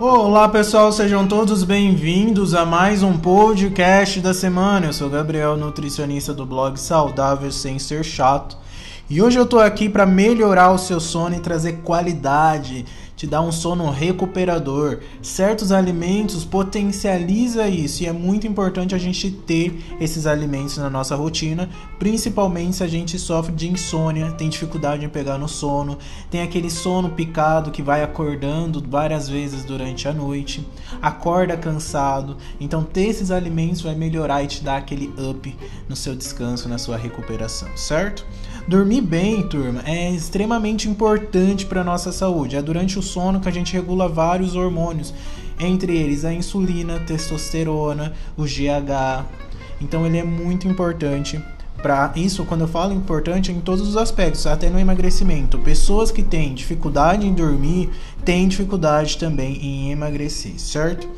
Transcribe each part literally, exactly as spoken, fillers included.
Olá pessoal, sejam todos bem-vindos a mais um podcast da semana. Eu sou Gabriel, nutricionista do blog Saudável Sem Ser Chato. E hoje eu tô aqui para melhorar o seu sono e trazer qualidade, te dar um sono recuperador. Certos alimentos potencializa isso e é muito importante a gente ter esses alimentos na nossa rotina, principalmente se a gente sofre de insônia, tem dificuldade em pegar no sono, tem aquele sono picado que vai acordando várias vezes durante a noite, acorda cansado. Então ter esses alimentos vai melhorar e te dar aquele up no seu descanso, na sua recuperação, certo? Dormir bem, turma, é extremamente importante para a nossa saúde. É durante o sono que a gente regula vários hormônios, entre eles a insulina, a testosterona, o G H. Então ele é muito importante para isso. Quando eu falo importante, é em todos os aspectos, até no emagrecimento. Pessoas que têm dificuldade em dormir têm dificuldade também em emagrecer, certo?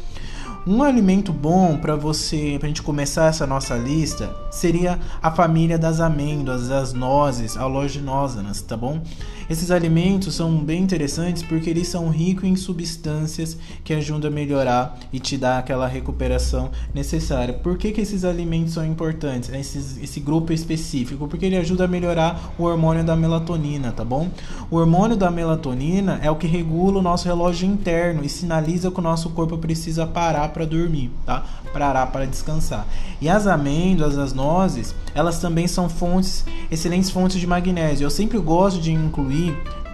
Um alimento bom para você, para a gente começar essa nossa lista, seria a família das amêndoas, das nozes, oleaginosas, tá bom? Esses alimentos são bem interessantes porque eles são ricos em substâncias que ajudam a melhorar e te dar aquela recuperação necessária. Por que que esses alimentos são importantes? Esses, esse grupo específico, porque ele ajuda a melhorar o hormônio da melatonina, tá bom? O hormônio da melatonina é o que regula o nosso relógio interno e sinaliza que o nosso corpo precisa parar para dormir, tá? Parar para descansar. E as amêndoas, as nozes, elas também são fontes, excelentes fontes de magnésio. Eu sempre gosto de incluir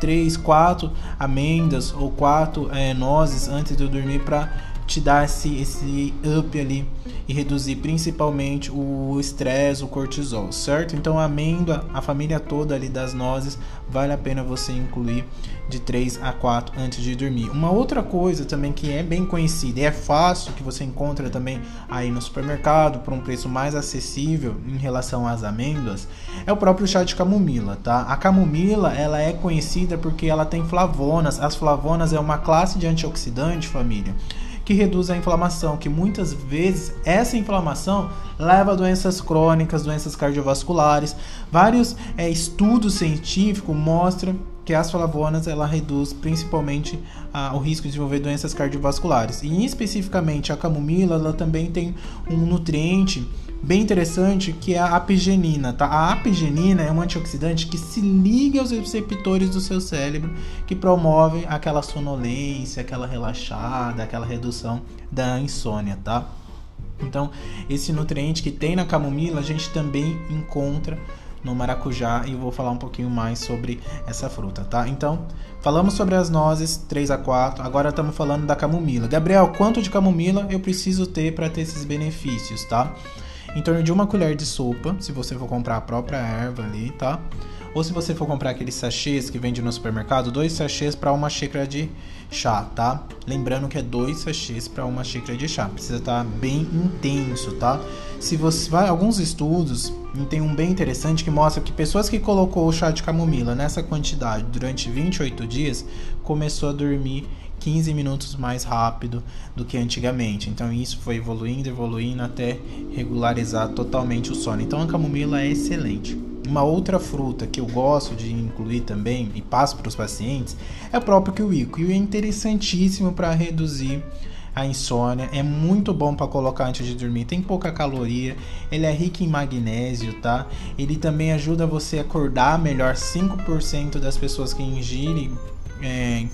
três, quatro amêndoas ou quatro é, nozes antes de eu dormir para te dar esse, esse up ali e reduzir principalmente o estresse, o cortisol, certo? Então a amêndoa, a família toda ali das nozes, vale a pena você incluir de três a quatro antes de dormir. Uma outra coisa também que é bem conhecida e é fácil, que você encontra também aí no supermercado por um preço mais acessível em relação às amêndoas, é o próprio chá de camomila, tá? A camomila, ela é conhecida porque ela tem flavonas. As flavonas é uma classe de antioxidante, família, que reduz a inflamação, que muitas vezes essa inflamação leva a doenças crônicas, doenças cardiovasculares. Vários é, estudos científicos mostram que as flavonas, ela reduz principalmente ah, o risco de desenvolver doenças cardiovasculares. E especificamente a camomila, ela também tem um nutriente bem interessante, que é a apigenina, tá? A apigenina é um antioxidante que se liga aos receptores do seu cérebro, que promove aquela sonolência, aquela relaxada, aquela redução da insônia, tá? Então, esse nutriente que tem na camomila, a gente também encontra no maracujá, e eu vou falar um pouquinho mais sobre essa fruta, tá? Então, falamos sobre as nozes, três a quatro, agora estamos falando da camomila. Gabriel, quanto de camomila eu preciso ter para ter esses benefícios, tá? Em torno de uma colher de sopa, se você for comprar a própria erva ali, tá? Ou se você for comprar aqueles sachês que vende no supermercado, dois sachês para uma xícara de chá, tá? Lembrando que é dois sachês para uma xícara de chá. Precisa estar bem intenso, tá? Se você vai, alguns estudos, tem um bem interessante que mostra que pessoas que colocou o chá de camomila nessa quantidade durante vinte e oito dias, começou a dormir quinze minutos mais rápido do que antigamente. Então isso foi evoluindo, evoluindo até regularizar totalmente o sono. Então a camomila é excelente. Uma outra fruta que eu gosto de incluir também e passo para os pacientes é o próprio kiwi. Kiwi é interessantíssimo para reduzir a insônia, é muito bom para colocar antes de dormir, tem pouca caloria, ele é rico em magnésio, tá? Ele também ajuda você a acordar melhor. Cinco por cento das pessoas que ingirem é,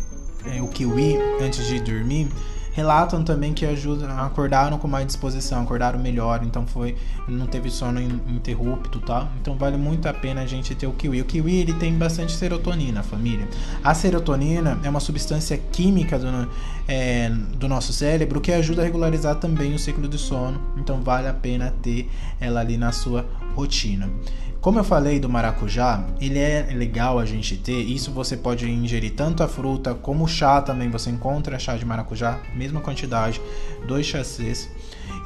é, o kiwi antes de dormir relatam também que ajuda, acordaram com mais disposição, acordaram melhor, então foi, não teve sono interrupto, tá? Então vale muito a pena a gente ter o kiwi. O kiwi, ele tem bastante serotonina, família. A serotonina é uma substância química do, é, do nosso cérebro que ajuda a regularizar também o ciclo do sono, então vale a pena ter ela ali na sua rotina. Como eu falei do maracujá, ele é legal a gente ter, isso você pode ingerir tanto a fruta como o chá também, você encontra chá de maracujá, mesma quantidade, dois chás.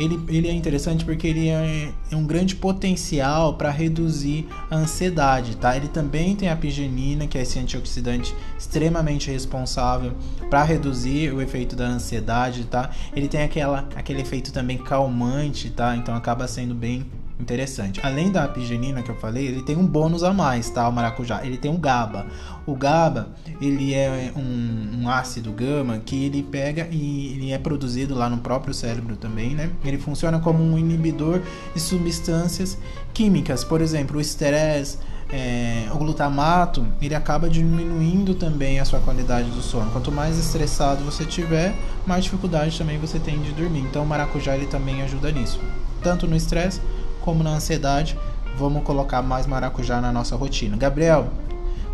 Ele, ele é interessante porque ele é, é um grande potencial para reduzir a ansiedade, tá? Ele também tem a apigenina, que é esse antioxidante extremamente responsável para reduzir o efeito da ansiedade, tá? Ele tem aquela, aquele efeito também calmante, tá? Então acaba sendo bem interessante. Além da apigenina que eu falei, ele tem um bônus a mais, tá? O maracujá, ele tem um GABA. O GABA, ele é um, um ácido gama que ele pega e ele é produzido lá no próprio cérebro também, né? Ele funciona como um inibidor de substâncias químicas, por exemplo, o estresse, é, o glutamato, ele acaba diminuindo também a sua qualidade do sono. Quanto mais estressado você tiver, mais dificuldade também você tem de dormir. Então o maracujá, ele também ajuda nisso, tanto no estresse como na ansiedade. Vamos colocar mais maracujá na nossa rotina. Gabriel,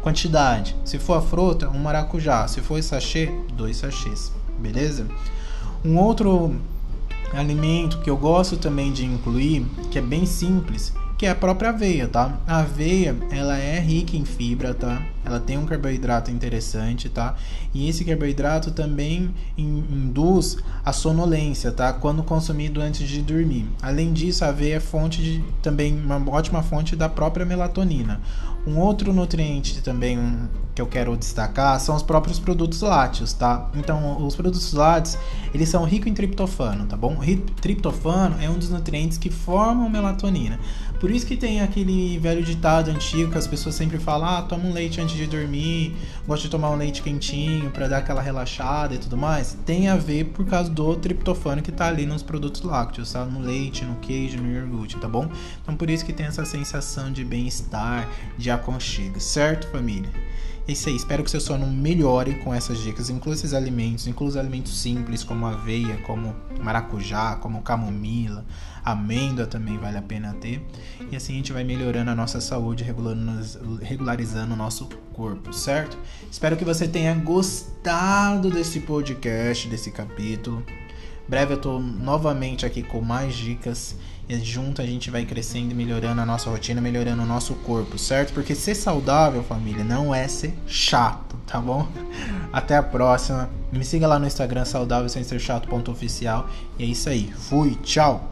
quantidade, se for a fruta, um maracujá, se for sachê, dois sachês, beleza? Um outro alimento que eu gosto também de incluir, que é bem simples, que é a própria aveia, tá? A aveia, ela é rica em fibra, tá? Ela tem um carboidrato interessante, tá? E esse carboidrato também induz a sonolência, tá? Quando consumido antes de dormir. Além disso, a aveia é fonte de, também uma ótima fonte da própria melatonina. Um outro nutriente também um, que eu quero destacar são os próprios produtos lácteos, tá? Então, os produtos lácteos, eles são ricos em triptofano, tá bom? Triptofano é um dos nutrientes que formam melatonina. Por isso que tem aquele velho ditado antigo que as pessoas sempre falam: ah, toma um leite antes de dormir, gosto de tomar um leite quentinho para dar aquela relaxada e tudo mais. Tem a ver por causa do triptofano que tá ali nos produtos lácteos, tá? No leite, no queijo, no iogurte, tá bom? Então por isso que tem essa sensação de bem-estar, de aconchego, certo, família? É isso aí, espero que seu sono melhore com essas dicas. Inclua esses alimentos, inclua os alimentos simples como aveia, como maracujá, como camomila, amêndoa também vale a pena ter. E assim a gente vai melhorando a nossa saúde, regularizando o nosso corpo, certo? Espero que você tenha gostado desse podcast, desse capítulo. Breve eu tô novamente aqui com mais dicas e junto a gente vai crescendo e melhorando a nossa rotina, melhorando o nosso corpo, certo? Porque ser saudável, família, não é ser chato, tá bom? Até a próxima. Me siga lá no Instagram, saudável sem ser chato ponto oficial. E é isso aí. Fui, tchau!